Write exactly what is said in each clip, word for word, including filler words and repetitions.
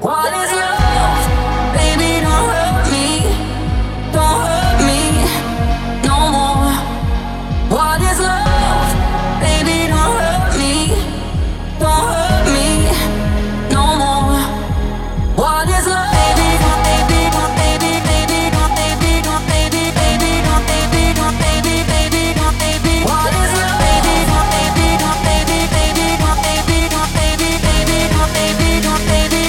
What is love? Baby, don't hurt me. Don't hurt me no more. What is love? Baby, don't hurt me. Don't hurt me no more. What is love? Baby, don't, baby, don't, baby, baby, don't, baby, don't, baby, baby, don't, baby, don't, baby, baby, don't, baby. What is love? Baby, don't, baby, don't, baby, baby, don't, baby, don't, baby, baby, don't, baby, don't, baby, baby.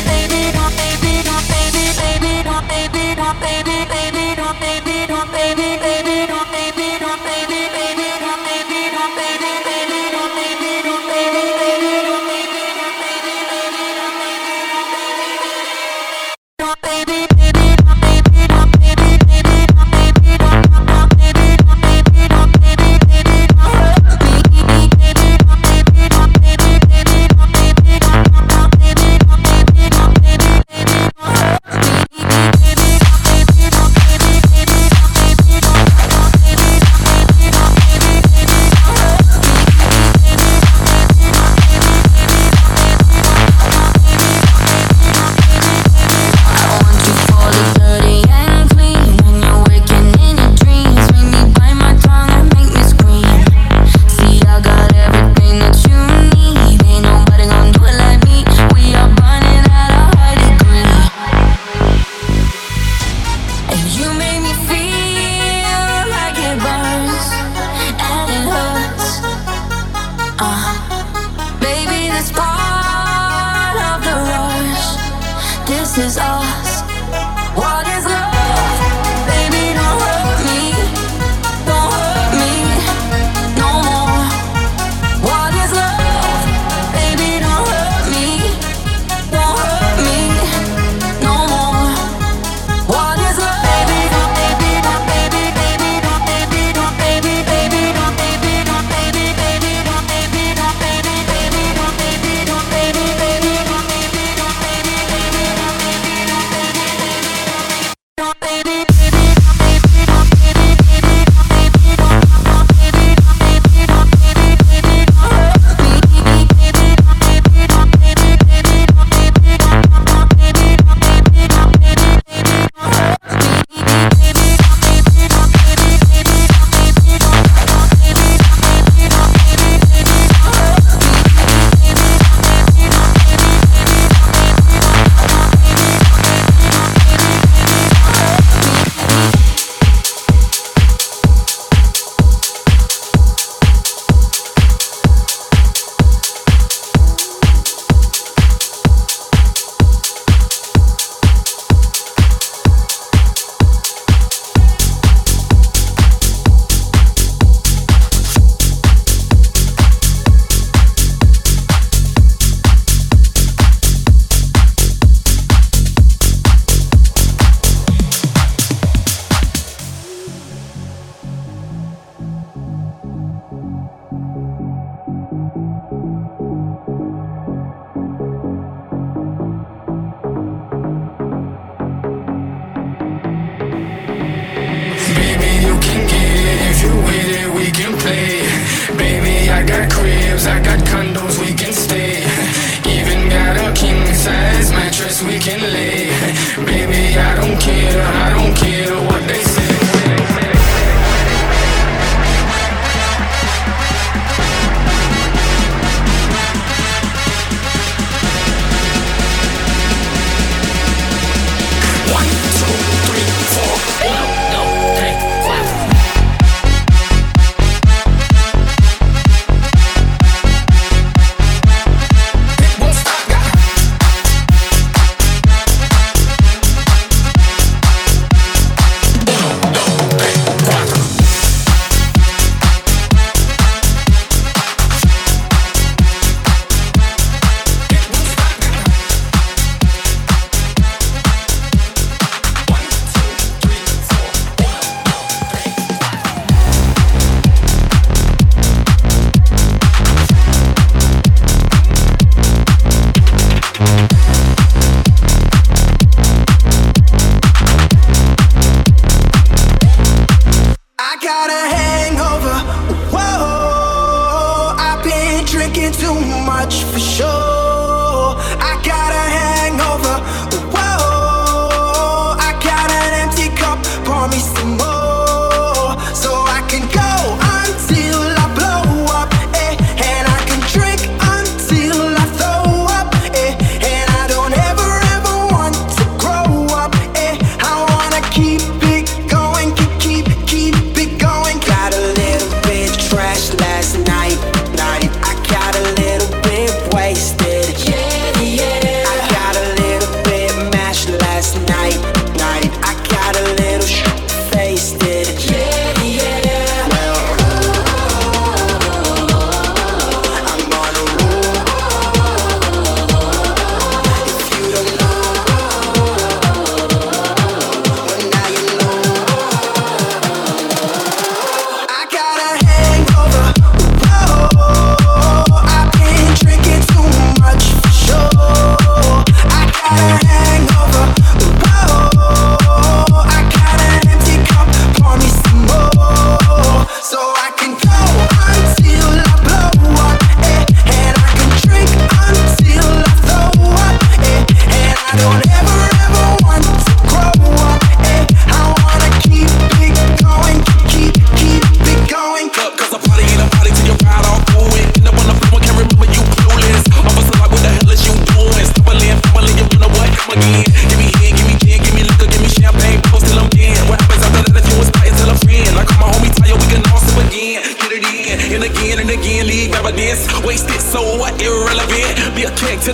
Baby, baby, don't, baby, don't, baby, baby, don't, baby, don't, baby, baby, don't, baby, don't, baby, baby, don't, baby, don't, baby, baby, don't, baby, don't, baby, baby, don't, baby, don't, baby, baby, don't, baby. This is us. What is love? Baby, don't hurt me. Don't hurt me no more. What is love? Baby, don't hurt me. Don't hurt me no more. What is love? Baby, don't, baby, don't, baby, baby, don't, baby, don't, baby, baby, don't, baby, don't, baby, baby, don't, baby, don't, baby, baby, don't, baby, don't, baby, baby, don't, baby, don't, baby, baby, don't. Baby,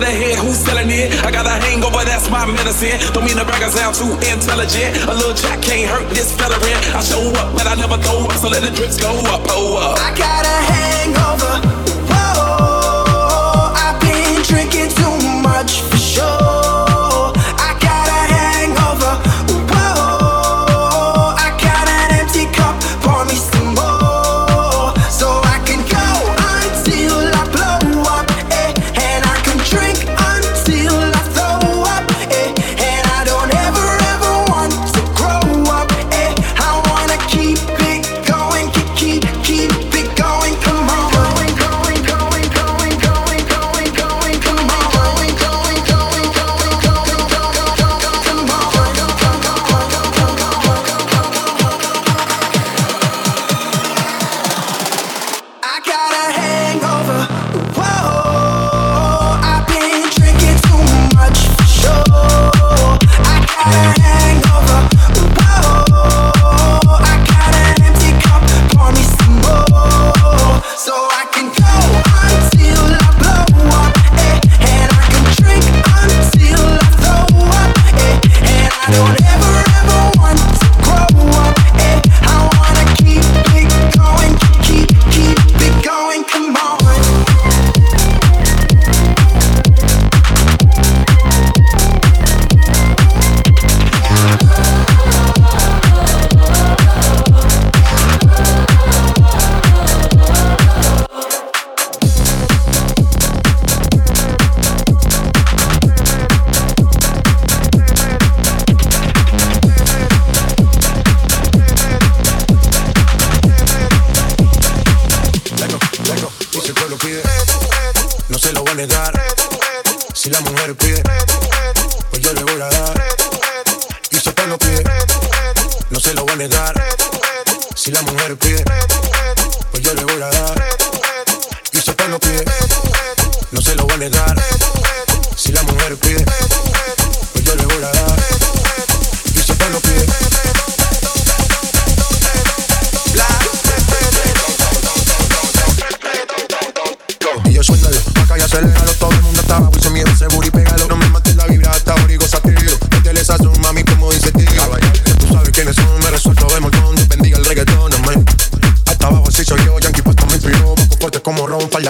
to the head, who's selling it? I got a hangover, that's my medicine. Don't mean the burger sound too intelligent. A little jack can't hurt this fella in. I show up, but I never throw up, so let the drips go up, oh up. I got a hangover, whoa. I've been drinking too much for sure.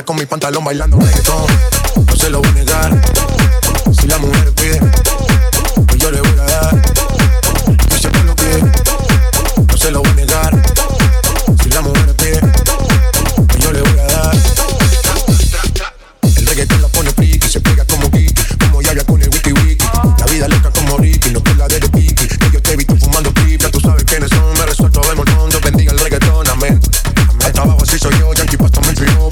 Con mi pantalón bailando reggaetón, no se lo voy a negar. Si la mujer pide, pues yo le voy a dar. Y sepa lo que, no se lo voy a negar. Si la mujer pide, pues yo le voy a dar. El reggaetón la pone friki, se pega como Kiki, como Yaya con el wiki wiki. La vida loca como Ricky, no es la de Piki. Que yo te he visto fumando pipa, tú sabes quiénes son. Me resuelto de montón, Dios bendiga el reggaetón, amén. Hasta abajo así soy yo, Yankee Pasta me inspiró.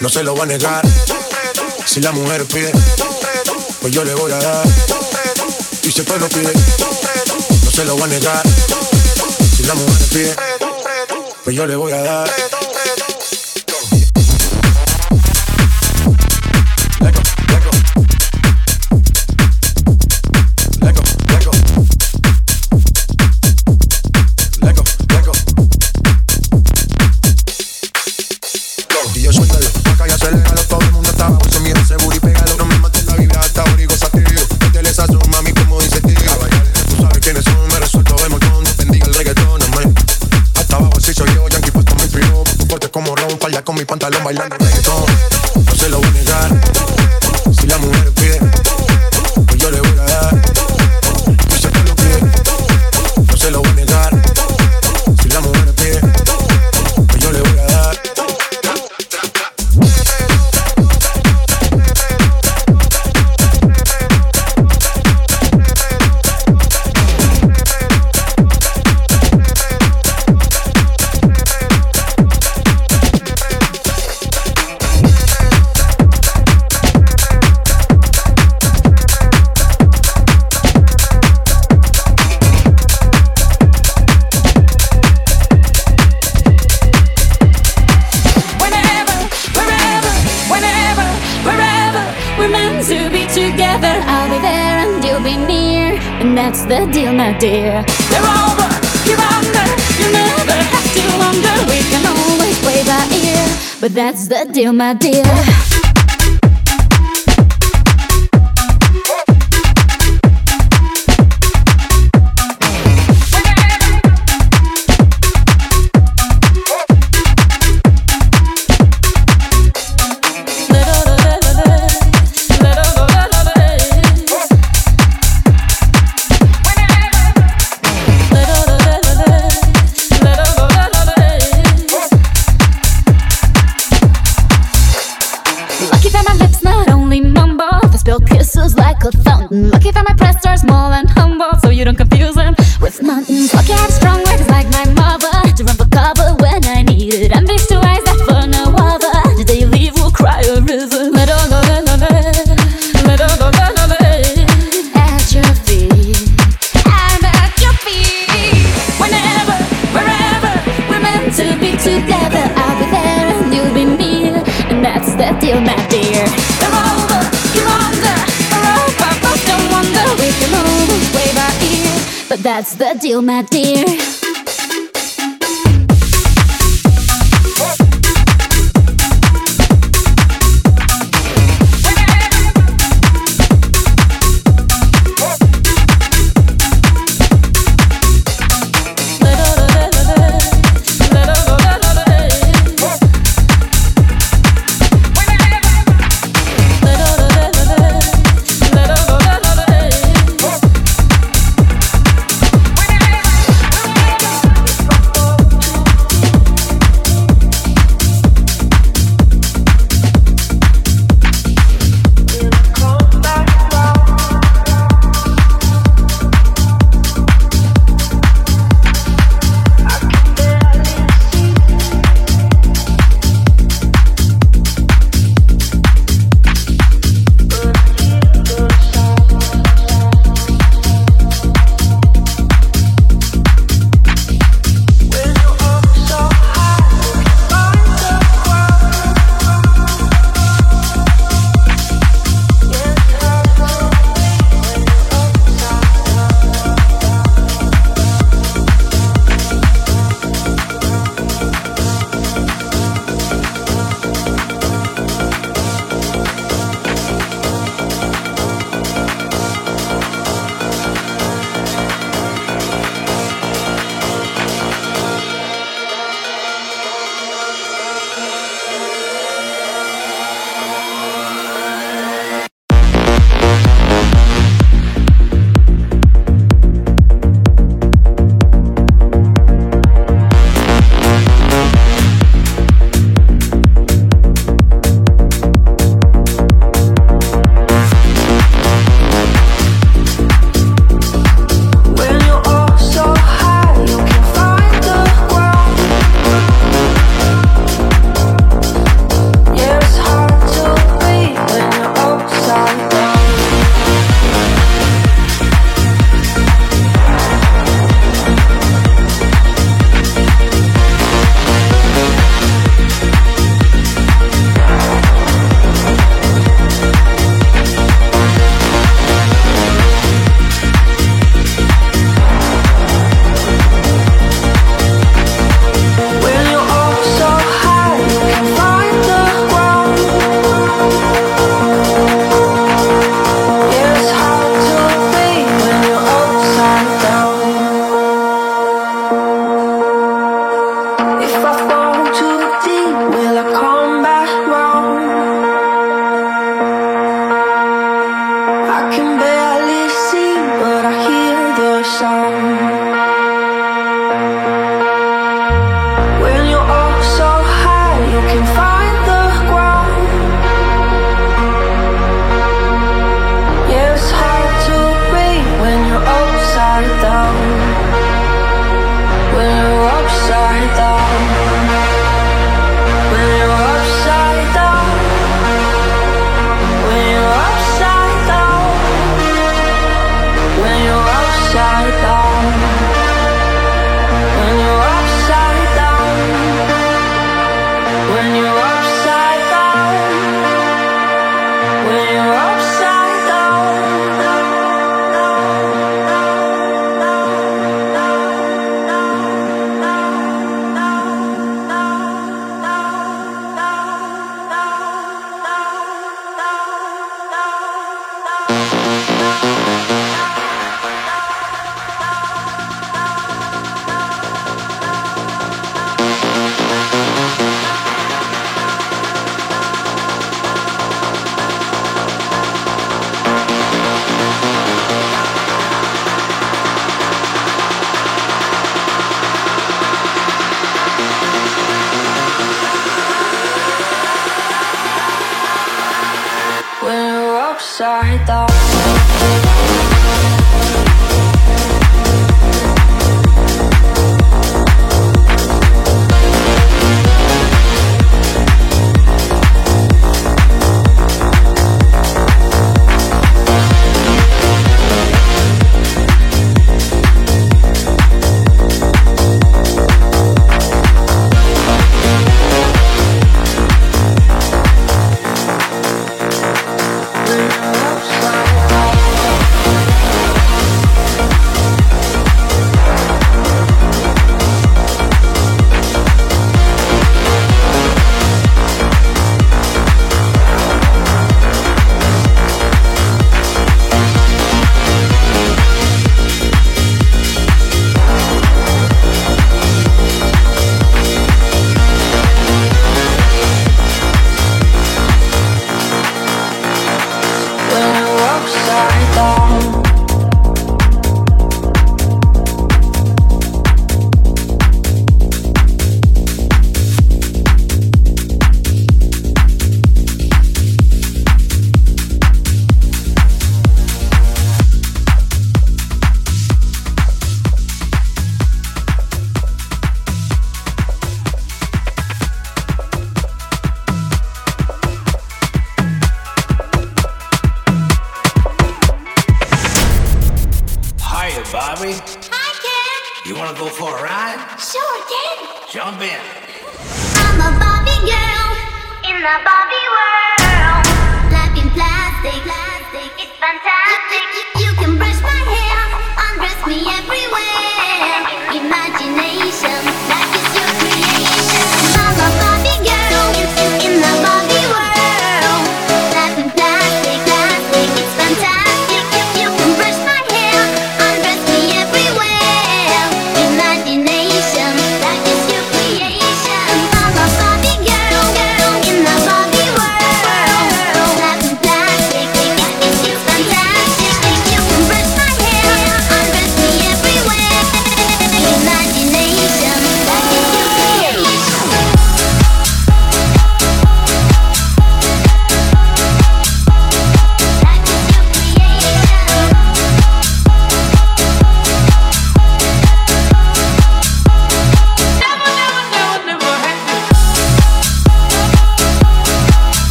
No se lo va a negar. Si la mujer pide, pues yo le voy a dar. Y si el pueblo pide, no se lo va a negar. Si la mujer pide, pues yo le voy a dar. Pantalón bailando reggaetón, no se lo voy a negar. Si la mujer pide, pues yo le voy a dar. Yo sé que lo pide, no se lo voy a negar. Si la mujer pide, pues yo le voy a dar. That's the deal, my dear. They're over, you're under. You never have to wonder. We can always play by ear. But that's the deal, my dear. Like a fountain. Lucky that my breasts are small and humble, so you don't confuse them with mountains. Lucky I have strong legs like my mother, to run for cover when I need it. I'm fixed to eyes that for no other. The day you leave will cry a reason. Let all go, let all go, let all go, let all go. At your feet, I'm at your feet. Whenever, wherever, we're meant to be together. I'll be there and you'll be me, and that's the deal, my dear. Come over, you're under. But that's the deal, my dear. Upside down. upside down.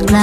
I don't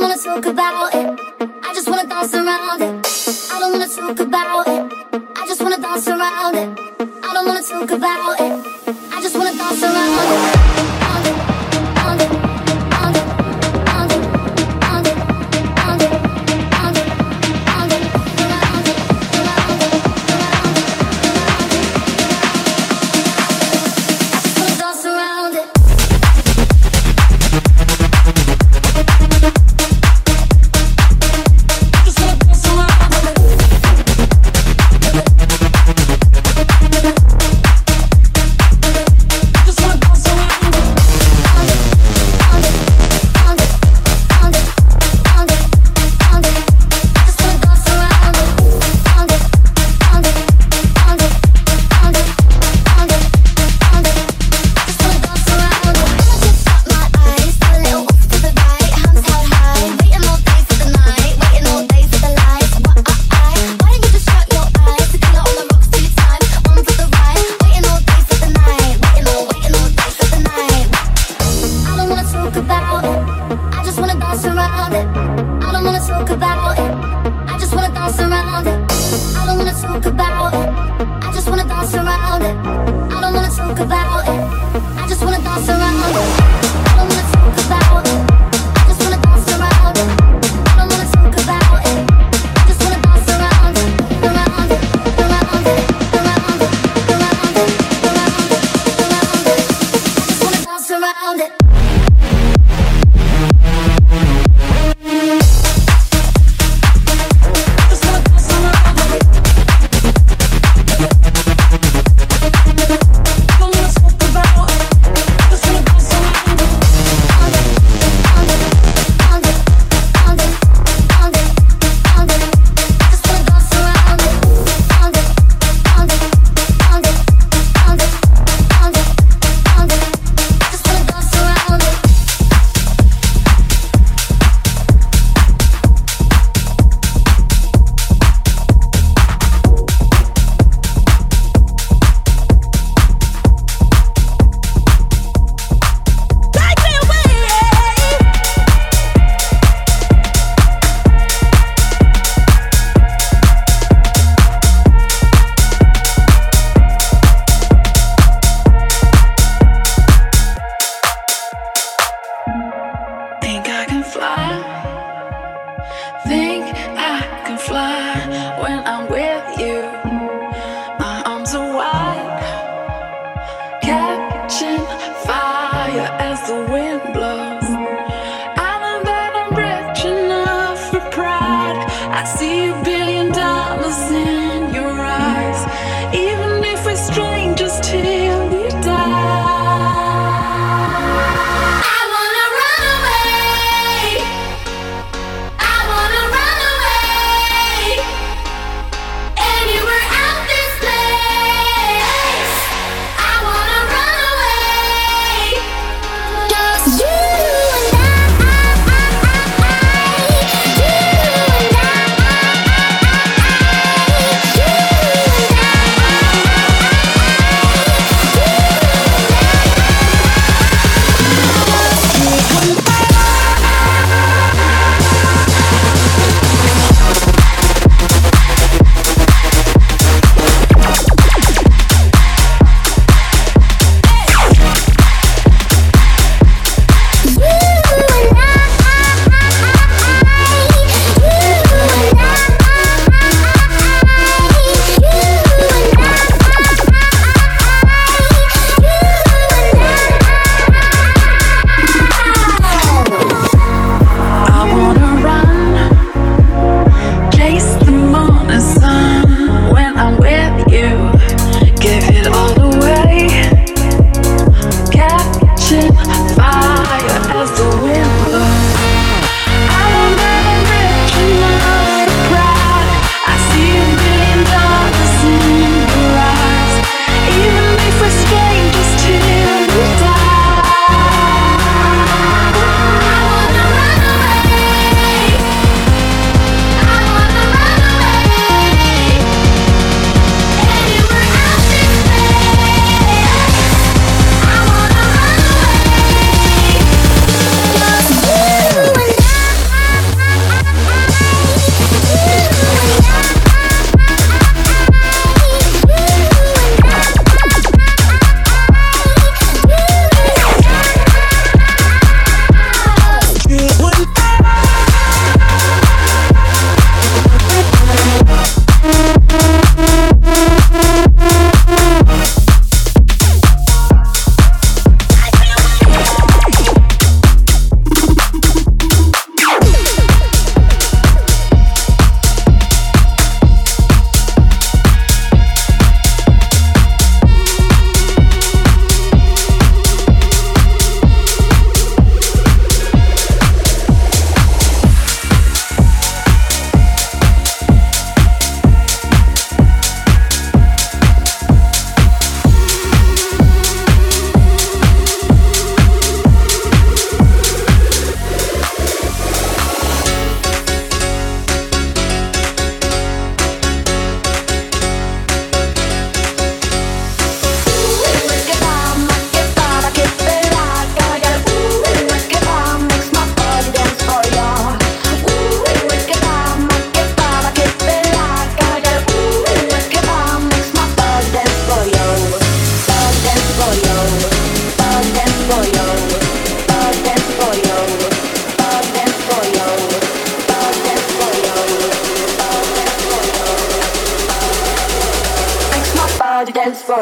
wanna talk about it. I just wanna dance around it. talk about it. I just wanna dance around it. I don't wanna talk about it. I just wanna dance around it. I don't wanna talk about it. I just wanna dance around it. I don't wanna talk about it. I just wanna dance around it. Around it, around it, around it, around it, around it, around it. I just wanna dance around it. Yeah.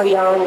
are young.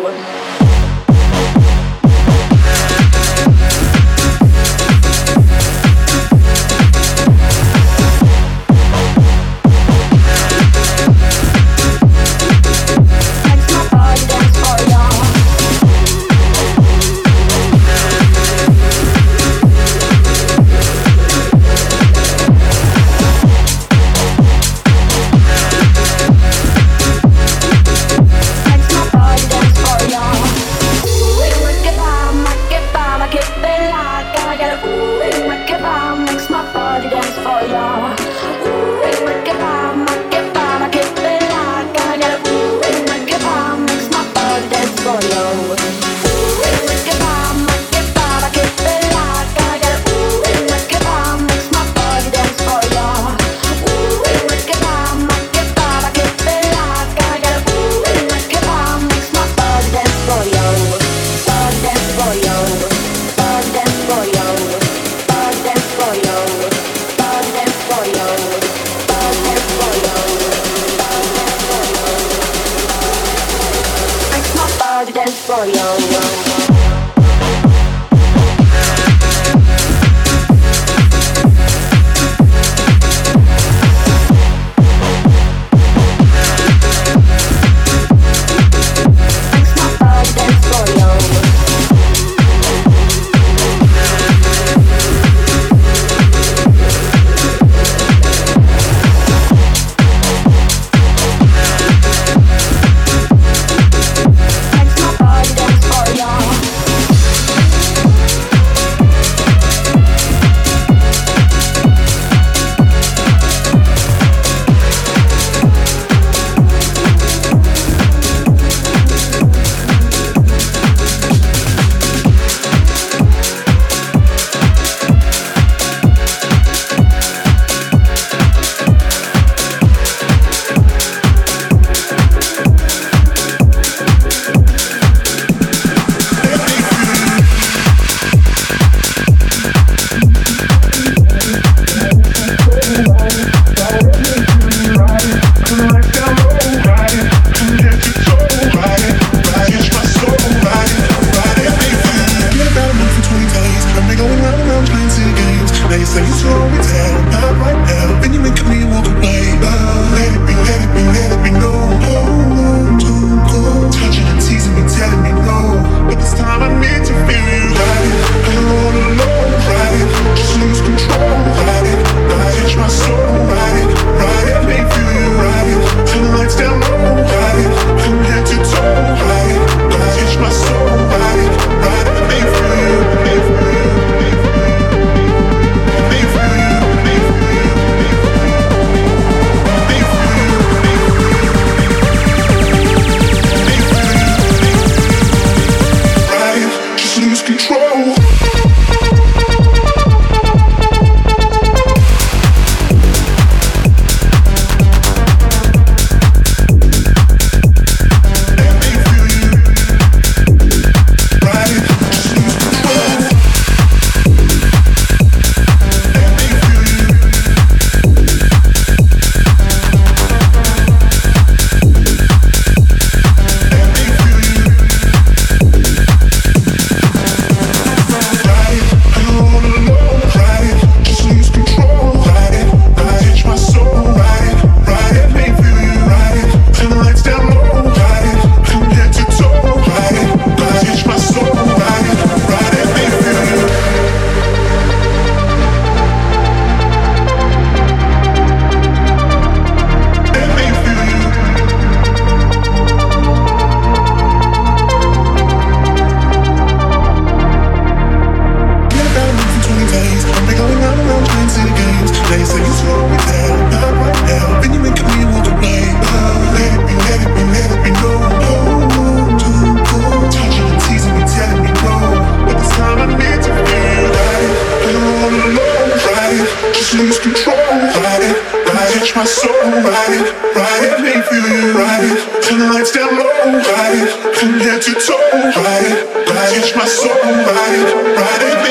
Ride it, ride it,